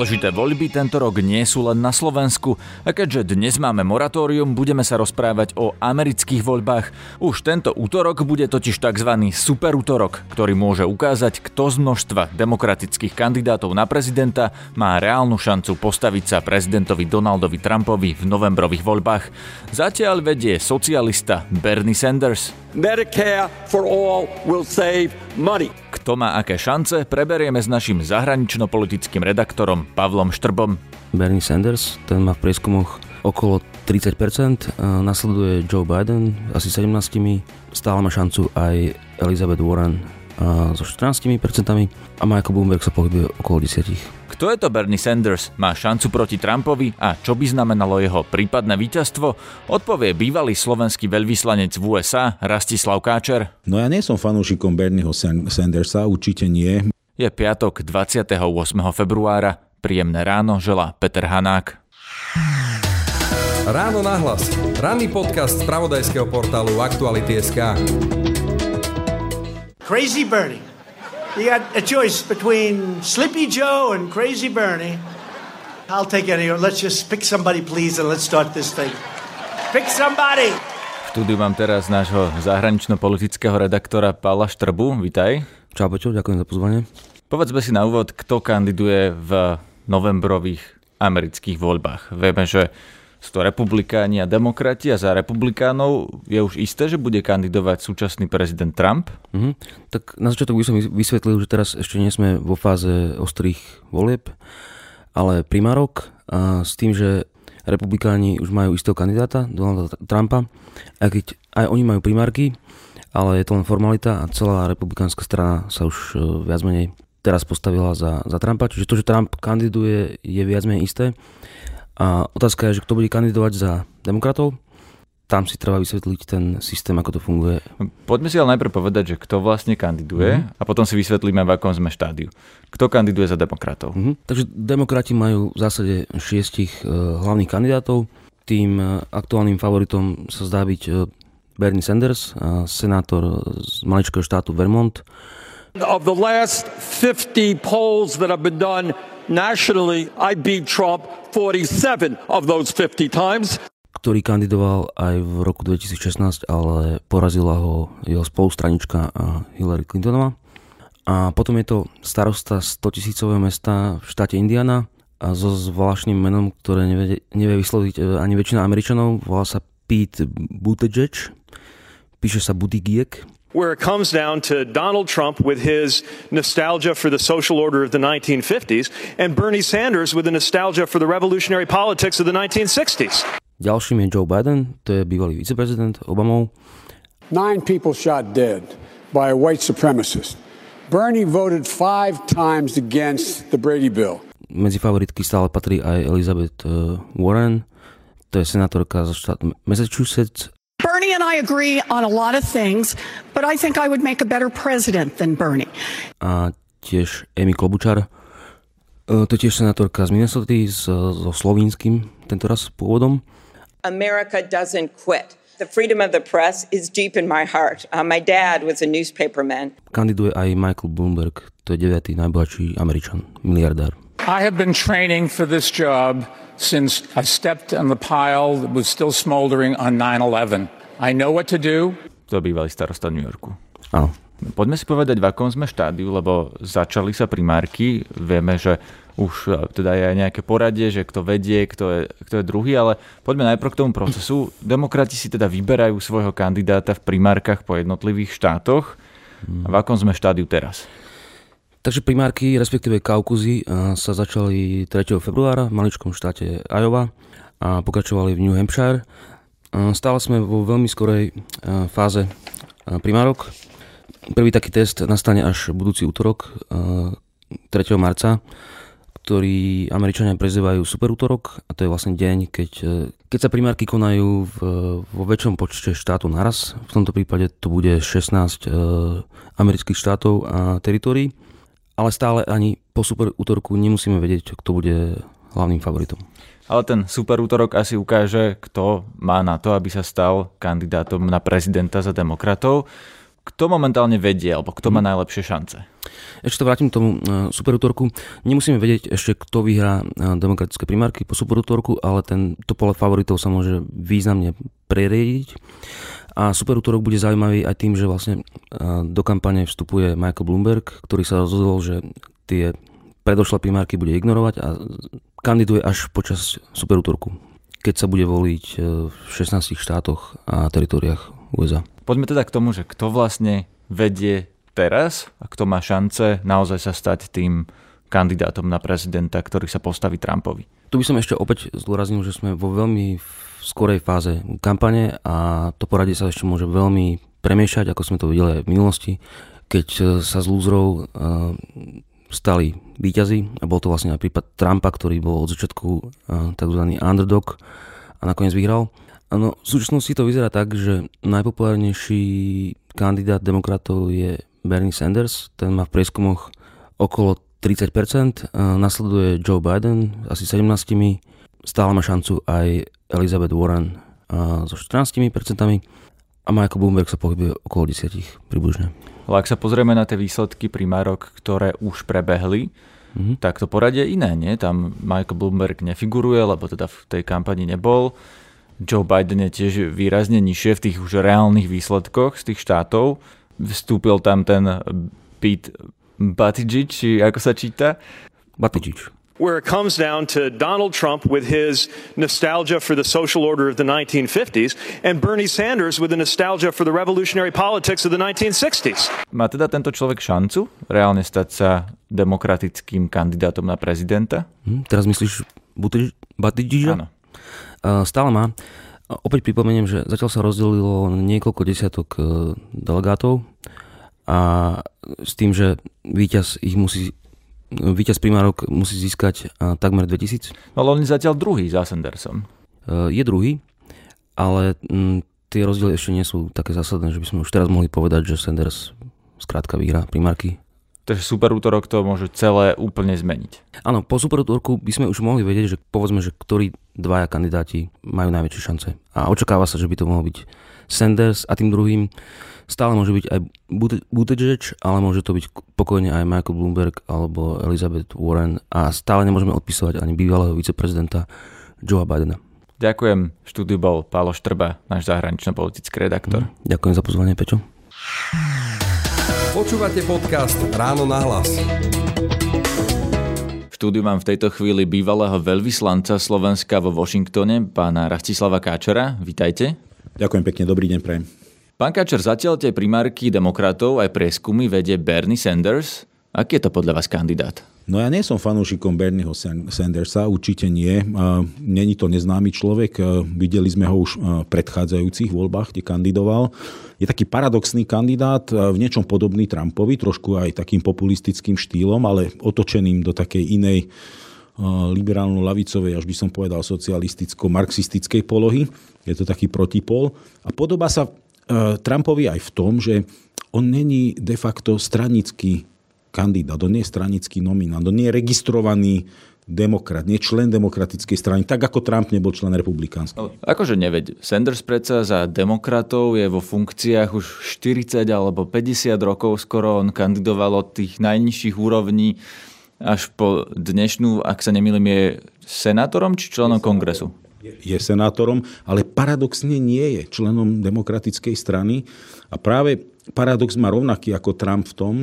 Dôležité voľby tento rok nie sú len na Slovensku a keďže dnes máme moratórium, budeme sa rozprávať o amerických voľbách. Už tento útorok bude totiž tzv. Superútorok, ktorý môže ukázať, kto z množstva demokratických kandidátov na prezidenta má reálnu šancu postaviť sa prezidentovi Donaldovi Trumpovi v novembrových voľbách. Zatiaľ vedie socialista Bernie Sanders. Medicare for all will save money. Kto má aké šance, preberieme s našim zahranično-politickým redaktorom Pavlom Štrbom. Bernie Sanders, ten má v prieskumoch okolo 30%, nasleduje Joe Biden asi 17%, stále má šancu aj Elizabeth Warren so 14% a Michael Bloomberg sa pohybuje okolo 10%. Kto je to Bernie Sanders? Má šancu proti Trumpovi a čo by znamenalo jeho prípadné víťazstvo? Odpovie bývalý slovenský veľvyslanec v USA Rastislav Káčer. No ja nie som fanúšikom Bernieho Sandersa, určite nie. Je piatok 28. februára. Príjemné ráno želá Peter Hanák. Ráno nahlas. Ranný podcast z spravodajského portálu Aktuality.sk. Crazy Bernie. You got a choice between Sleepy Joe and Crazy Bernie. I'll take any. Let's just pick somebody, please, and let's start this thing. Pick somebody! V štúdiu mám teraz nášho zahranično-politického redaktora Pavla Štrbu. Vitaj. Čau, Peťo, ďakujem za pozvanie. Povedzme si na úvod, kto kandiduje v novembrových amerických voľbách. Vieme, že sú to republikáni a demokrati a za republikánov je už isté, že bude kandidovať súčasný prezident Trump? Tak na začiatok by som vysvetlil, že teraz ešte nie sme vo fáze ostrých volieb, ale primárok s tým, že republikáni už majú istého kandidáta, Donalda Trumpa, a keď aj oni majú primárky, ale je to len formalita a celá republikánska strana sa už viac menej teraz postavila za Trumpa, čiže to, že Trump kandiduje, je viac menej isté. A otázka je, že kto bude kandidovať za demokratov, tam si treba vysvetliť ten systém, ako to funguje. Poďme si ale najprv povedať, že kto vlastne kandiduje a potom si vysvetlíme, v akom sme štádiu. Kto kandiduje za demokratov? Takže demokrati majú v zásade 6 hlavných kandidátov. Tým aktuálnym favoritom sa zdá byť Bernie Sanders, senátor z maličkého štátu Vermont. Of the last 50 polls that have been done nationally, I beat Trump 47 of those 50 times. Ktorý kandidoval aj v roku 2016, ale porazila ho jeho spolustranička Hillary Clintonová. A potom je to starosta 100-tisícového mesta v štáte Indiana a so zvláštnym menom, ktoré nevie vysloviť ani väčšina Američanov. Volá sa Pete Buttigieg. Píše sa Buttigieg. Where it comes down to Donald Trump with his nostalgia for the social order of the 1950s and Bernie Sanders with the nostalgia for the revolutionary politics of the 1960s. Ďalším je Joe Biden, to je bývalý viceprezident Obamov. 9 people shot dead by a white supremacist. Bernie voted 5 times against the Brady bill. Medzi favoritky stále patrí aj Elizabeth Warren, to je senátorka zo štátu Massachusetts. Bernie and I agree on a lot of things, but I think I would make a better president than Bernie. A tiež Amy Klobučar, to je tiež senátorka z Minnesoty so slovinským tentoraz pôvodom. America doesn't quit. The freedom of the press is deep in my heart. My dad was a newspaperman. Kandiduje aj Michael Bloomberg, to je 9. najbohatší Američan, miliardár. I have been training for this job since I stepped on the pile that was still smoldering on 9/11. I know what to do. To bývalý starosta New Yorku. Áno. Poďme si povedať, v akom sme štádiu, lebo začali sa primárky. Vieme, že už teda je aj nejaké poradie, že kto vedie, kto je druhý, ale poďme najprv k tomu procesu. Demokrati si teda vyberajú svojho kandidáta v primárkach po jednotlivých štátoch. A v akom sme štádiu teraz? Takže primárky, respektíve kaukuzy, sa začali 3. februára v maličkom štáte Iowa a pokračovali v New Hampshire. Stále sme vo veľmi skorej fáze primárok. Prvý taký test nastane až budúci útorok, 3. marca, ktorý Američania prezývajú superútorok a to je vlastne deň, keď sa primárky konajú vo väčšom počte štátov naraz. V tomto prípade to bude 16 amerických štátov a teritórií. Ale stále ani po superútorku nemusíme vedieť, kto bude hlavným favoritom. Ale ten superútorok asi ukáže, kto má na to, aby sa stal kandidátom na prezidenta za demokratov. Kto momentálne vedie, alebo kto má najlepšie šance? Ešte vrátim k tomu superutorku. Nemusíme vedieť ešte, kto vyhrá demokratické primárky po superutorku, ale to pole favoritov sa môže významne preriediť. A superutorok bude zaujímavý aj tým, že vlastne do kampane vstupuje Michael Bloomberg, ktorý sa rozhodol, že tie predošlé primárky bude ignorovať a kandiduje až počas superutorku, keď sa bude voliť v 16 štátoch a teritóriách USA. Poďme teda k tomu, že kto vlastne vedie teraz a kto má šance naozaj sa stať tým kandidátom na prezidenta, ktorý sa postaví Trumpovi. Tu by som ešte opäť zdôraznil, že sme vo veľmi skorej fáze kampane a to poradie sa ešte môže veľmi premiešať, ako sme to videli aj v minulosti, keď sa z lúzrov stali víťazi a bol to vlastne aj prípad Trumpa, ktorý bol od začiatku tzv. Underdog a nakoniec vyhral. Áno, v súčasnosti to vyzerá tak, že najpopulárnejší kandidát demokratov je Bernie Sanders, ten má v prieskumoch okolo 30%, nasleduje Joe Biden asi 17%, stále má šancu aj Elizabeth Warren so 14% a Michael Bloomberg sa pohybuje okolo 10% približne. Ale ak sa pozrieme na tie výsledky primárok, ktoré už prebehli, tak to poradie iné, nie? Tam Michael Bloomberg nefiguruje, lebo teda v tej kampani nebol. Joe Biden je tiež výrazne nižšie v tých už reálnych výsledkoch z tých štátov. Vstúpil tam ten Pete Buttigieg, či ako sa číta? Buttigieg. Where it comes down to Donald Trump with his nostalgia for the social order of the 1950s and Bernie Sanders with the nostalgia for the revolutionary politics of the 1960s. Má teda tento človek šancu reálne stať sa demokratickým kandidátom na prezidenta? Teraz myslíš Buttigiega? Áno. Stále má. Opäť pripomeniem, že zatiaľ sa rozdelilo niekoľko desiatok delegátov a s tým, že Víťaz primárok musí získať takmer 2000. No, ale on je zatiaľ druhý za Sandersom. Je druhý, ale tie rozdiely ešte nie sú také zásadné, že by sme už teraz mohli povedať, že Sanders skrátka vyhrá primárky. Takže superútorok to môže celé úplne zmeniť. Áno, po superútorku by sme už mohli vedieť, že povedzme, že ktorí dvaja kandidáti majú najväčšie šance. A očakáva sa, že by to mohol byť Sanders a tým druhým stále môže byť aj Buttigieg, ale môže to byť pokojne aj Michael Bloomberg alebo Elizabeth Warren a stále nemôžeme odpisovať ani bývalého viceprezidenta Joea Bidena. Ďakujem. V štúdiu bol Pavel Štrba, náš zahranično-politický redaktor. Ďakujem za pozvanie, Peťo. Počúvate podcast Ráno na hlas. V štúdiu mám v tejto chvíli bývalého veľvyslanca Slovenska vo Washingtone, pána Rastislava Káčera. Vitajte. Ďakujem pekne, dobrý deň prajem. Pán Káčer, zatiaľ tie primárky demokratov aj prieskumy vedie Bernie Sanders. Aký je to podľa vás kandidát? No ja nie som fanúšikom Bernieho Sandersa, určite nie. Není to neznámy človek, videli sme ho už v predchádzajúcich voľbách, kde kandidoval. Je taký paradoxný kandidát, v niečom podobný Trumpovi, trošku aj takým populistickým štýlom, ale otočeným do takej inej liberálno-lavicovej, až by som povedal socialisticko-marxistickej polohy. Je to taký protipol. A podobá sa Trumpovi aj v tom, že on není de facto stranický kandidát, on nie je stranický nominant, on nie je registrovaný demokrat, nie člen demokratickej strany, tak ako Trump nebol člen republikánskej. Akože neveď, Sanders predsa za demokratov je vo funkciách už 40 alebo 50 rokov skoro, on kandidoval od tých najnižších úrovní až po dnešnú, ak sa nemýlim, je senátorom či členom kongresu? Je senátorom, ale paradoxne nie je členom demokratickej strany a práve paradox má rovnaký ako Trump v tom,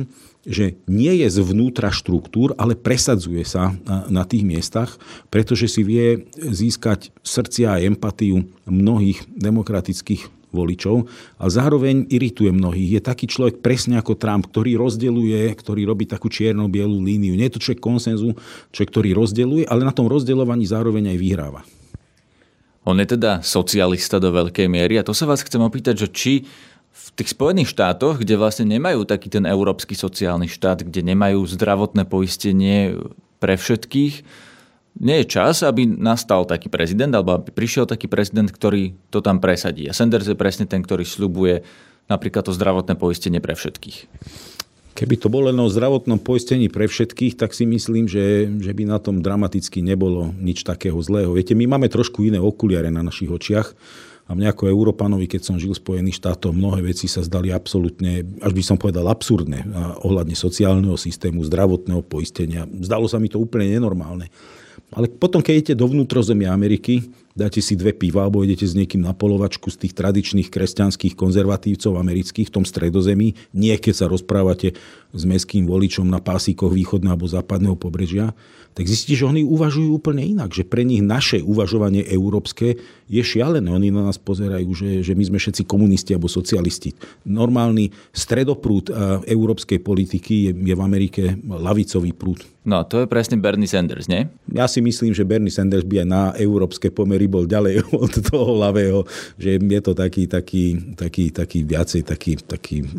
že nie je zvnútra štruktúr, ale presadzuje sa na tých miestach, pretože si vie získať srdcia a empatiu mnohých demokratických voličov a zároveň irituje mnohých. Je taký človek presne ako Trump, ktorý rozdeľuje, ktorý robí takú čierno-bielú líniu. Nie je to človek konsenzu, človek, ktorý rozdeľuje, ale na tom rozdeľovaní zároveň aj vyhráva. On je teda socialista do veľkej miery a to sa vás chcem opýtať, že či v tých Spojených štátoch, kde vlastne nemajú taký ten európsky sociálny štát, kde nemajú zdravotné poistenie pre všetkých, nie je čas, aby nastal taký prezident, alebo aby prišiel taký prezident, ktorý to tam presadí. A Sanders je presne ten, ktorý sľubuje napríklad to zdravotné poistenie pre všetkých. Keby to bolo len o zdravotnom poistení pre všetkých, tak si myslím, že by na tom dramaticky nebolo nič takého zlého. Viete, my máme trošku iné okuliare na našich očiach a mne ako Európanovi, keď som žil v Spojených štátoch, mnohé veci sa zdali absolútne, až by som povedal absurdné, ohľadne sociálneho systému, zdravotného poistenia. Zdalo sa mi to úplne nenormálne. Ale potom, keď idete do vnútrozemia Ameriky, dáte si dve piva, alebo idete s niekým na polovačku z tých tradičných kresťanských konzervatívcov amerických v tom stredozemí, nie keď sa rozprávate s mestským voličom na pásikoch východného alebo západného pobrežia, tak zistíte, že oni uvažujú úplne inak, že pre nich naše uvažovanie európske je šialené. Oni na nás pozerajú, že my sme všetci komunisti alebo socialisti. Normálny stredoprúd európskej politiky je v Amerike ľavicový prúd. No, to je presne Bernie Sanders, nie? Ja si myslím, že Bernie Sanders by aj na európske pomery bol ďalej od toho ľavého, že je to taký viacej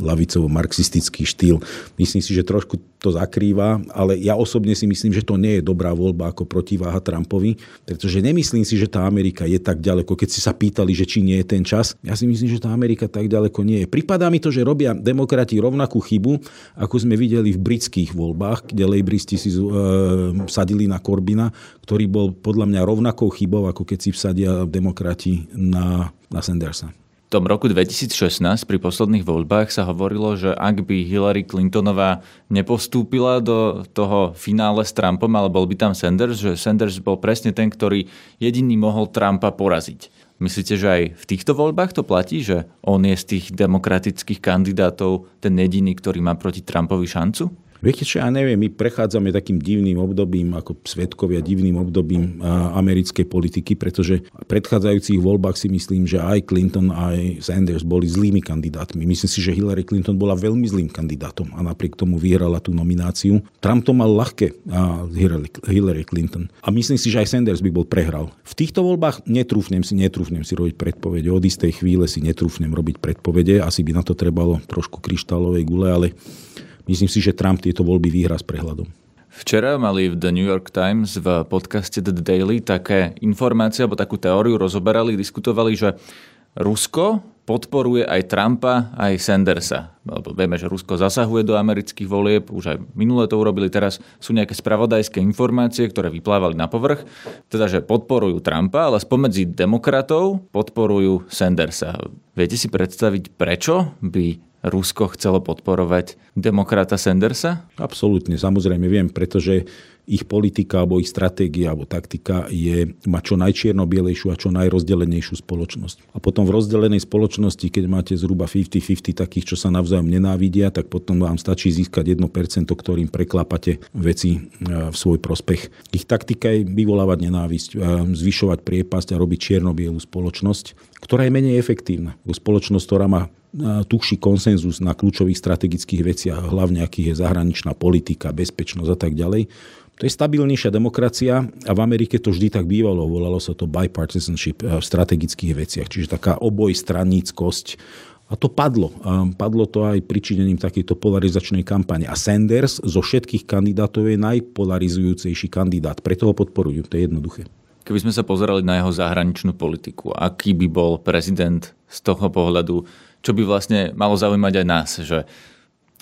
ľavicovo-marxistický štýl. Myslím si, že trošku to zakrýva, ale ja osobne si myslím, že to nie je dobrá voľba ako protiváha Trumpovi, pretože nemyslím si, že tá Amerika je tak ďaleko. Keď si sa pýtali, že či nie je ten čas, ja si myslím, že tá Amerika tak ďaleko nie je. Pripadá mi to, že robia demokrati rovnakú chybu, ako sme videli v britských voľbách, kde lejbristi si sadili na Corbyna, ktorý bol podľa mňa rovnakou chybou, ako keď si vsadia demokrati na Sandersa. V tom roku 2016 pri posledných voľbách sa hovorilo, že ak by Hillary Clintonová nepostúpila do toho finále s Trumpom, ale bol by tam Sanders, že Sanders bol presne ten, ktorý jediný mohol Trumpa poraziť. Myslíte, že aj v týchto voľbách to platí, že on je z tých demokratických kandidátov ten jediný, ktorý má proti Trumpovi šancu? Viete čo, ja neviem, my prechádzame takým divným obdobím, ako svedkovia divným obdobím americkej politiky, pretože v predchádzajúcich voľbách si myslím, že aj Clinton, aj Sanders boli zlými kandidátmi. Myslím si, že Hillary Clinton bola veľmi zlým kandidátom a napriek tomu vyhrala tú nomináciu. Trump to mal ľahké, Hillary Clinton. A myslím si, že aj Sanders by bol prehral. V týchto voľbách netrúfnem si robiť predpovede. Od istej chvíle si netrúfnem robiť predpovede. Asi by na to trebalo trošku kryštálovej gule, ale myslím si, že Trump tieto voľby vyhrá s prehľadom. Včera mali v The New York Times v podcaste The Daily také informácie, alebo takú teóriu rozoberali, diskutovali, že Rusko podporuje aj Trumpa, aj Sandersa. Lebo vieme, že Rusko zasahuje do amerických volieb, už aj minule to urobili, teraz sú nejaké spravodajské informácie, ktoré vyplávali na povrch, teda, že podporujú Trumpa, ale spomedzi demokratov podporujú Sandersa. Viete si predstaviť, prečo by Rusko chcelo podporovať demokrata Sandersa? Absolútne, samozrejme viem, pretože ich politika alebo ich stratégia alebo taktika je mať čo najčierno-bielejšiu a čo najrozdelenejšiu spoločnosť. A potom v rozdelenej spoločnosti, keď máte zhruba 50-50 takých, čo sa navzájom nenávidia, tak potom vám stačí získať 1%, ktorým preklápate veci v svoj prospech. Ich taktika je vyvolávať nenávisť, zvyšovať priepasť a robiť čierno-bielú spoločnosť, ktorá je menej efektívna. Spoločnosť, ktorá má tuchší konsenzus na kľúčových strategických veciach, hlavne akých je zahraničná politika, bezpečnosť a tak ďalej. To je stabilnejšia demokracia a v Amerike to vždy tak bývalo. Volalo sa to bipartisanship v strategických veciach, čiže taká obojstranníckosť. A to padlo. Padlo to aj pričinením takejto polarizačnej kampane. A Sanders zo všetkých kandidátov je najpolarizujúcejší kandidát. Preto ho podporujú. To je jednoduché. Keby sme sa pozerali na jeho zahraničnú politiku, aký by bol prezident z toho pohľadu, čo by vlastne malo zaujímať aj nás, že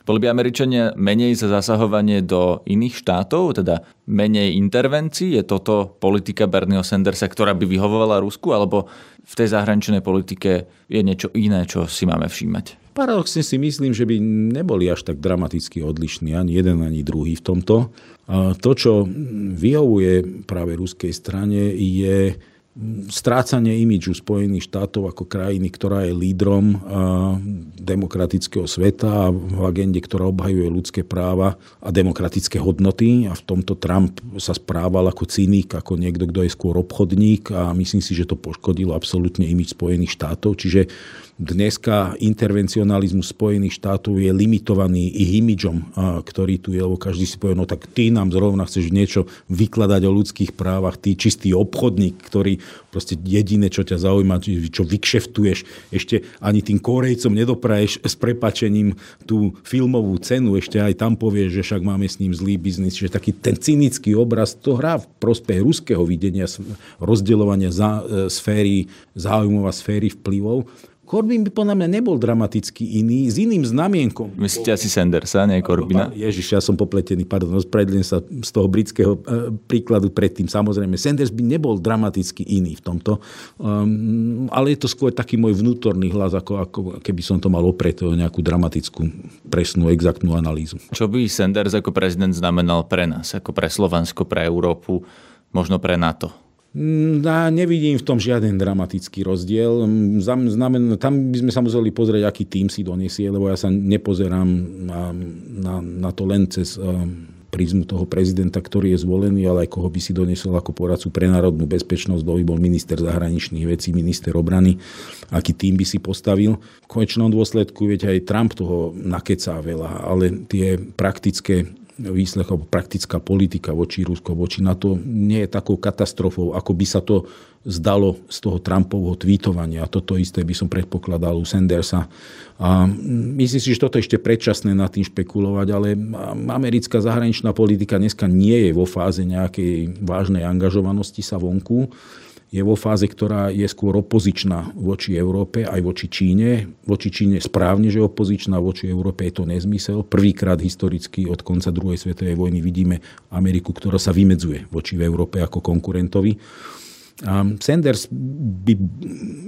boli by Američania menej za zasahovanie do iných štátov, teda menej intervencií? Je toto politika Bernieho Sandersa, ktorá by vyhovovala Rusku, alebo v tej zahraničnej politike je niečo iné, čo si máme všímať? Paradoxne si myslím, že by neboli až tak dramaticky odlišní ani jeden, ani druhý v tomto. A to, čo vyhovuje práve ruskej strane, je strácanie imidžu Spojených štátov ako krajiny, ktorá je lídrom demokratického sveta a v agende, ktorá obhajuje ľudské práva a demokratické hodnoty. A v tomto Trump sa správal ako cynik, ako niekto, kto je skôr obchodník a myslím si, že to poškodilo absolútne imidž Spojených štátov. Čiže dneska intervencionalizmus Spojených štátov je limitovaný ich imidžom, ktorý tu je, lebo každý si povie, no tak ty nám zrovna chceš niečo vykladať o ľudských právach, ty čistý obchodník, ktorý proste jediné, čo ťa zaujíma, čo vykšeftuješ. Ešte ani tým Korejcom nedopraješ s prepačením tú filmovú cenu. Ešte aj tam povieš, že však máme s ním zlý biznis. Čiže taký ten cynický obraz, to hrá v prospech ruského videnia, rozdeľovania sféry, záujmov a sféry vplyvov. Korbín by podľa mňa nebol dramaticky iný, s iným znamienkom. Myslíte asi Sandersa, nie Korbina? Ježiš, ja som popletený, pardon, rozpredlím sa z toho britského príkladu predtým. Samozrejme, Sanders by nebol dramaticky iný v tomto, ale je to skôr taký môj vnútorný hlas, ako keby som to mal oprieť o nejakú dramatickú, presnú, exaktnú analýzu. Čo by Sanders ako prezident znamenal pre nás, ako pre Slovensko, pre Európu, možno pre NATO? Ja nevidím v tom žiaden dramatický rozdiel. Tam by sme sa museli pozrieť, aký tým si donesie, lebo ja sa nepozerám na to len cez prízmu toho prezidenta, ktorý je zvolený, ale aj koho by si donesol ako poradcu pre národnú bezpečnosť, kto by bol minister zahraničných vecí, minister obrany, aký tým by si postavil. V konečnom dôsledku, viete, aj Trump toho nakecá veľa, ale tie praktické výsledky, alebo praktická politika voči Rusku, voči NATO nie je takou katastrofou, ako by sa to zdalo z toho Trumpovho tweetovania. Toto isté by som predpokladal u Sandersa. A myslím si, že toto je ešte predčasné nad tým špekulovať, ale americká zahraničná politika dneska nie je vo fáze nejakej vážnej angažovanosti sa vonku. Je vo fáze, ktorá je skôr opozičná voči Európe, aj voči Číne. Voči Číne správne, že opozičná, voči Európe je to nezmysel. Prvýkrát historicky od konca druhej svetovej vojny vidíme Ameriku, ktorá sa vymedzuje voči Európe ako konkurentovi. A Sanders by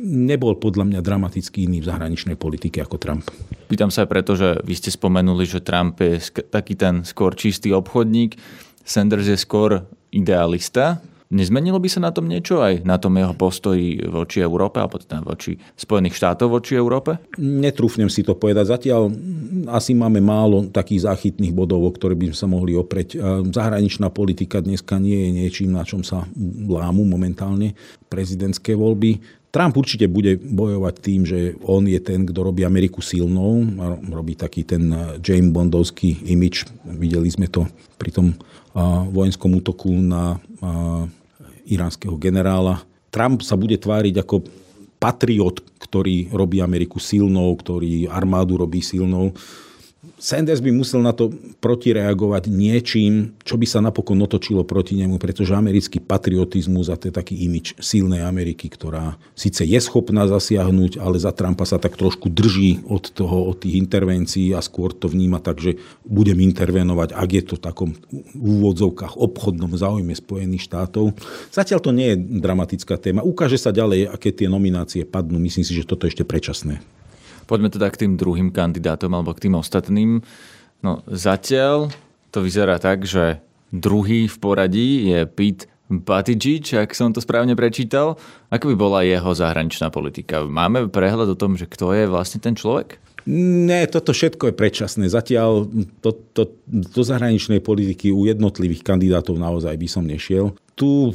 nebol podľa mňa dramaticky iný v zahraničnej politike ako Trump. Pýtam sa aj preto, že vy ste spomenuli, že Trump je taký ten skôr čistý obchodník. Sanders je skôr idealista. Nezmenilo by sa na tom niečo aj na tom jeho postoji voči Európe alebo teda voči Spojených štátov voči Európe? Netrúfnem si to povedať. Zatiaľ asi máme málo takých záchytných bodov, o ktoré by sme sa mohli oprieť. Zahraničná politika dneska nie je niečím, na čom sa lámu momentálne prezidentské voľby. Trump určite bude bojovať tým, že on je ten, kto robí Ameriku silnou. Robí taký ten James Bondovský image. Videli sme to pri tom vojenskom útoku na iránskeho generála. Trump sa bude tváriť ako patriot, ktorý robí Ameriku silnou, ktorý armádu robí silnou. Sanders by musel na to protireagovať niečím, čo by sa napokon otočilo proti nemu, pretože americký patriotizmus a to je taký imidž silnej Ameriky, ktorá síce je schopná zasiahnuť, ale za Trumpa sa tak trošku drží od tých intervencií a skôr to vníma tak, že budem intervenovať, ak je to v takom úvodzovkách obchodnom záujme Spojených štátov. Zatiaľ to nie je dramatická téma. Ukáže sa ďalej, aké tie nominácie padnú. Myslím si, že toto je ešte predčasné. Poďme teda k tým druhým kandidátom alebo k tým ostatným. No zatiaľ to vyzerá tak, že druhý v poradí je Pete Buttigieg, ak som to správne prečítal. Ako by bola jeho zahraničná politika? Máme prehľad o tom, že kto je vlastne ten človek? Nie, toto všetko je predčasné. Zatiaľ do zahraničnej politiky u jednotlivých kandidátov naozaj by som nešiel. Tu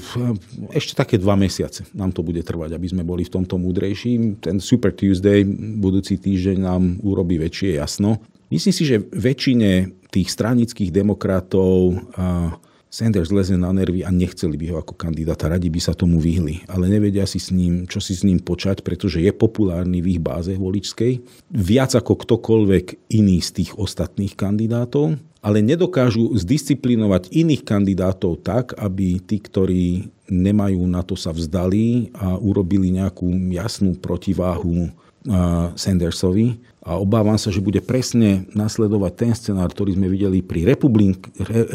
ešte také 2 mesiace nám to bude trvať, aby sme boli v tomto múdrejší. Ten Super Tuesday budúci týždeň nám urobí väčšie jasno. Myslím si, že väčšine tých stranických demokratov Sanders leze na nervy a nechceli by ho ako kandidáta. Radi by sa tomu vyhli, ale nevedia si s ním, čo si s ním počať, pretože je populárny v ich báze voličskej. Viac ako ktokoľvek iný z tých ostatných kandidátov. Ale nedokážu zdisciplinovať iných kandidátov tak, aby tí, ktorí nemajú na to, sa vzdali a urobili nejakú jasnú protiváhu Sandersovi. A obávam sa, že bude presne nasledovať ten scenár, ktorý sme videli pri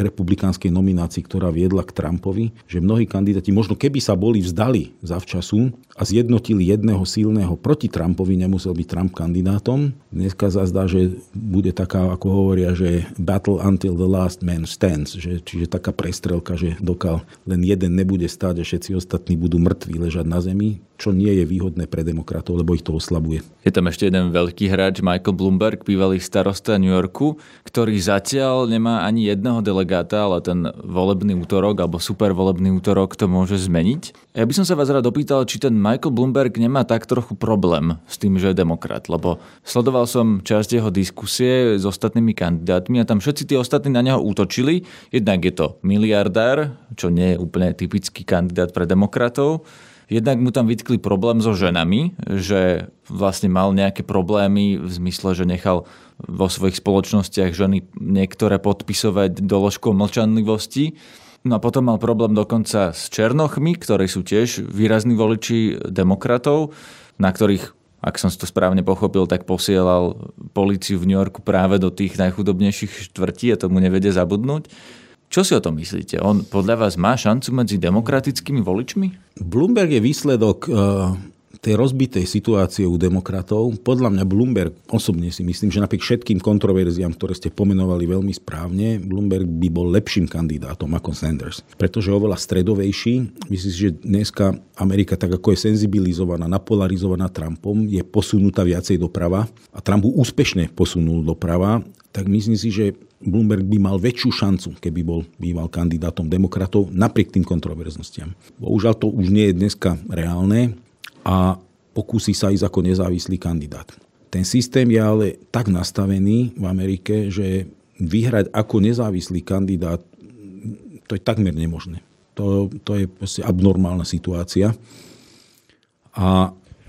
republikánskej nominácii, ktorá viedla k Trumpovi, že mnohí kandidáti, možno keby sa boli vzdali zavčasu a zjednotili jedného silného proti Trumpovi, nemusel byť Trump kandidátom. Dneska sa zdá, že bude taká, ako hovoria, že battle until the last man stands, čiže taká prestrelka, že dokiaľ len jeden nebude stáť a všetci ostatní budú mŕtvi ležať na zemi, čo nie je výhodné pre demokratov, lebo ich to oslabuje. Je tam ešte jeden veľký hráč, Michael Bloomberg, bývalý starosta New Yorku, ktorý zatiaľ nemá ani jedného delegáta, ale ten volebný útorok alebo supervolebný útorok to môže zmeniť. Ja by som sa vás rád dopýtal, či ten Michael Bloomberg nemá tak trochu problém s tým, že je demokrat, lebo sledoval som časť jeho diskusie s ostatnými kandidátmi a tam všetci tí ostatní na neho útočili. Jednak je to miliardár, čo nie je úplne typický kandidát pre demokratov. Jednak mu tam vytkli problém so ženami, že vlastne mal nejaké problémy v zmysle, že nechal vo svojich spoločnostiach ženy niektoré podpisovať doložkou mlčanlivosti. No a potom mal problém dokonca s černochmi, ktorí sú tiež výrazní voliči demokratov, na ktorých ak som si to správne pochopil, tak posielal políciu v New Yorku práve do tých najchudobnejších štvrtí a tomu nevede zabudnúť. Čo si o tom myslíte? On podľa vás má šancu medzi demokratickými voličmi? Bloomberg je výsledok tej rozbitej situácie u demokratov. Podľa mňa Bloomberg, osobne si myslím, že napriek všetkým kontroverziám, ktoré ste pomenovali veľmi správne, Bloomberg by bol lepším kandidátom ako Sanders. Pretože je oveľa stredovejší. Myslím si, že dneska Amerika, tak ako je senzibilizovaná, napolarizovaná Trumpom, je posunutá viacej doprava a Trump ju úspešne posunul doprava, tak myslím si, že Bloomberg by mal väčšiu šancu, keby bol býval kandidátom demokratov, napriek tým kontroverznostiam. Bohužiaľ, to už nie je dneska reálne a pokúsi sa ísť ako nezávislý kandidát. Ten systém je ale tak nastavený v Amerike, že vyhrať ako nezávislý kandidát, to je takmer nemožné. To je proste abnormálna situácia.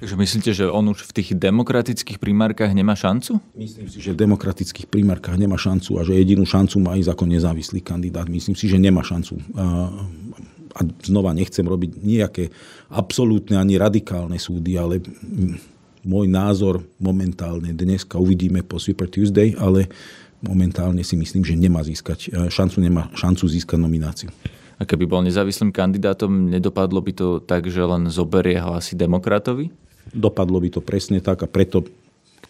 Takže myslíte, že on už v tých demokratických primárkach nemá šancu? Myslím si, že v demokratických primárkach nemá šancu a že jedinú šancu má ísť ako nezávislý kandidát. Myslím si, že nemá šancu. A znova nechcem robiť nejaké absolútne ani radikálne súdy, ale môj názor momentálne dneska uvidíme po Super Tuesday, ale momentálne si myslím, že nemá šancu získať nomináciu. A keby bol nezávislým kandidátom, nedopadlo by to tak, že len zoberie hlasy demokratovi? Dopadlo by to presne tak a preto,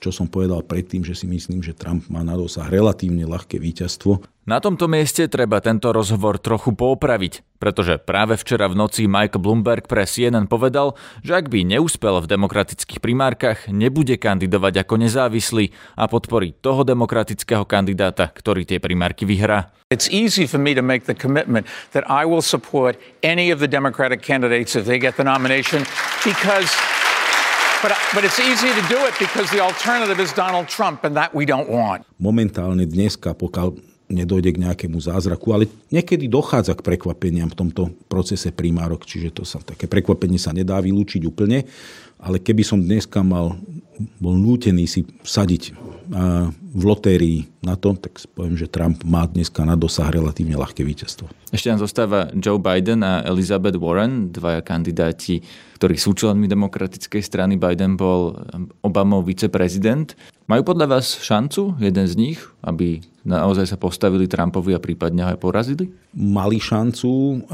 čo som povedal predtým, že si myslím, že Trump má na dosah relatívne ľahké víťazstvo. Na tomto mieste treba tento rozhovor trochu poopraviť, pretože práve včera v noci Michael Bloomberg pre CNN povedal, že ak by neúspel v demokratických primárkach, nebude kandidovať ako nezávislý a podporí toho demokratického kandidáta, ktorý tie primárky vyhrá. It's easy for me to make the commitment that I will support any of the Democratic candidates if they get the nomination because But it's easy to do it because the alternative is Donald Trump and that we don't want. Momentálne dneska, pokiaľ nedojde k nejakému zázraku, ale niekedy dochádza k prekvapeniam v tomto procese primárok, čiže to sa také prekvapenie sa nedá vylúčiť úplne, ale keby som dneska bol nútený si sadiť v lotérii na to, tak poviem, že Trump má dneska na dosah relatívne ľahké víťazstvo. Ešte nám zostáva Joe Biden a Elizabeth Warren, dvaja kandidáti, ktorí sú členmi demokratickej strany. Biden bol Obamov viceprezident. Majú podľa vás šancu, jeden z nich, aby naozaj sa postavili Trumpovi a prípadne ho aj porazili? Mali šancu.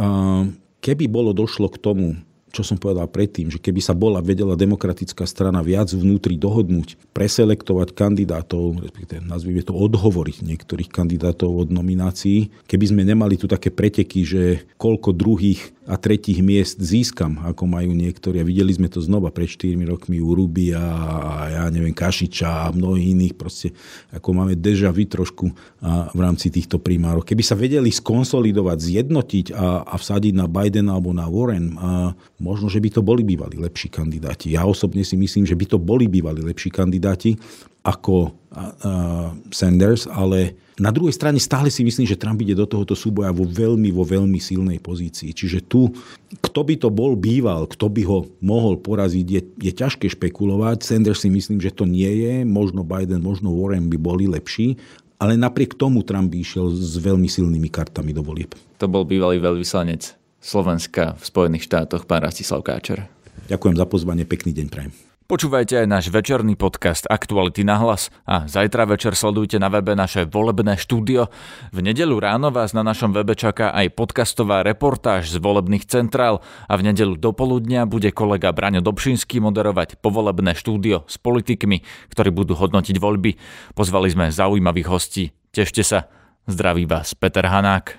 Keby bolo došlo k tomu, čo som povedal predtým, že keby sa vedela demokratická strana viac vnútri dohodnúť, preselektovať kandidátov, respektíve nazvime to odhovoriť niektorých kandidátov od nominácií, keby sme nemali tu také preteky, že koľko druhých a tretích miest získam, ako majú niektorí. A videli sme to znova pred 4 rokmi u Rubia a Kašiča a mnohých iných. Proste ako máme déjà vu trošku v rámci týchto primárov. Keby sa vedeli skonsolidovať, zjednotiť a vsadiť na Bidena alebo na Warren, možno, že by to boli bývali lepší kandidáti. Ja osobne si myslím, že by to boli bývali lepší kandidáti ako Sanders, ale na druhej strane stále si myslím, že Trump ide do tohoto súboja vo veľmi silnej pozícii. Čiže tu, kto by to bol býval, kto by ho mohol poraziť, je ťažké špekulovať. Sanders si myslím, že to nie je. Možno Biden, možno Warren by boli lepší, ale napriek tomu Trump by išiel s veľmi silnými kartami do volieb. To bol bývalý veľvyslanec Slovenska v Spojených štátoch, pán Rastislav Káčer. Ďakujem za pozvanie, pekný deň prajem. Počúvajte aj náš večerný podcast Aktuality na hlas a zajtra večer sledujte na webe naše volebné štúdio. V nedeľu ráno vás na našom webe čaká aj podcastová reportáž z volebných centrál a v nedeľu dopoludnia bude kolega Braňo Dobšinský moderovať povolebné štúdio s politikmi, ktorí budú hodnotiť voľby. Pozvali sme zaujímavých hostí. Tešte sa. Zdraví vás Peter Hanák.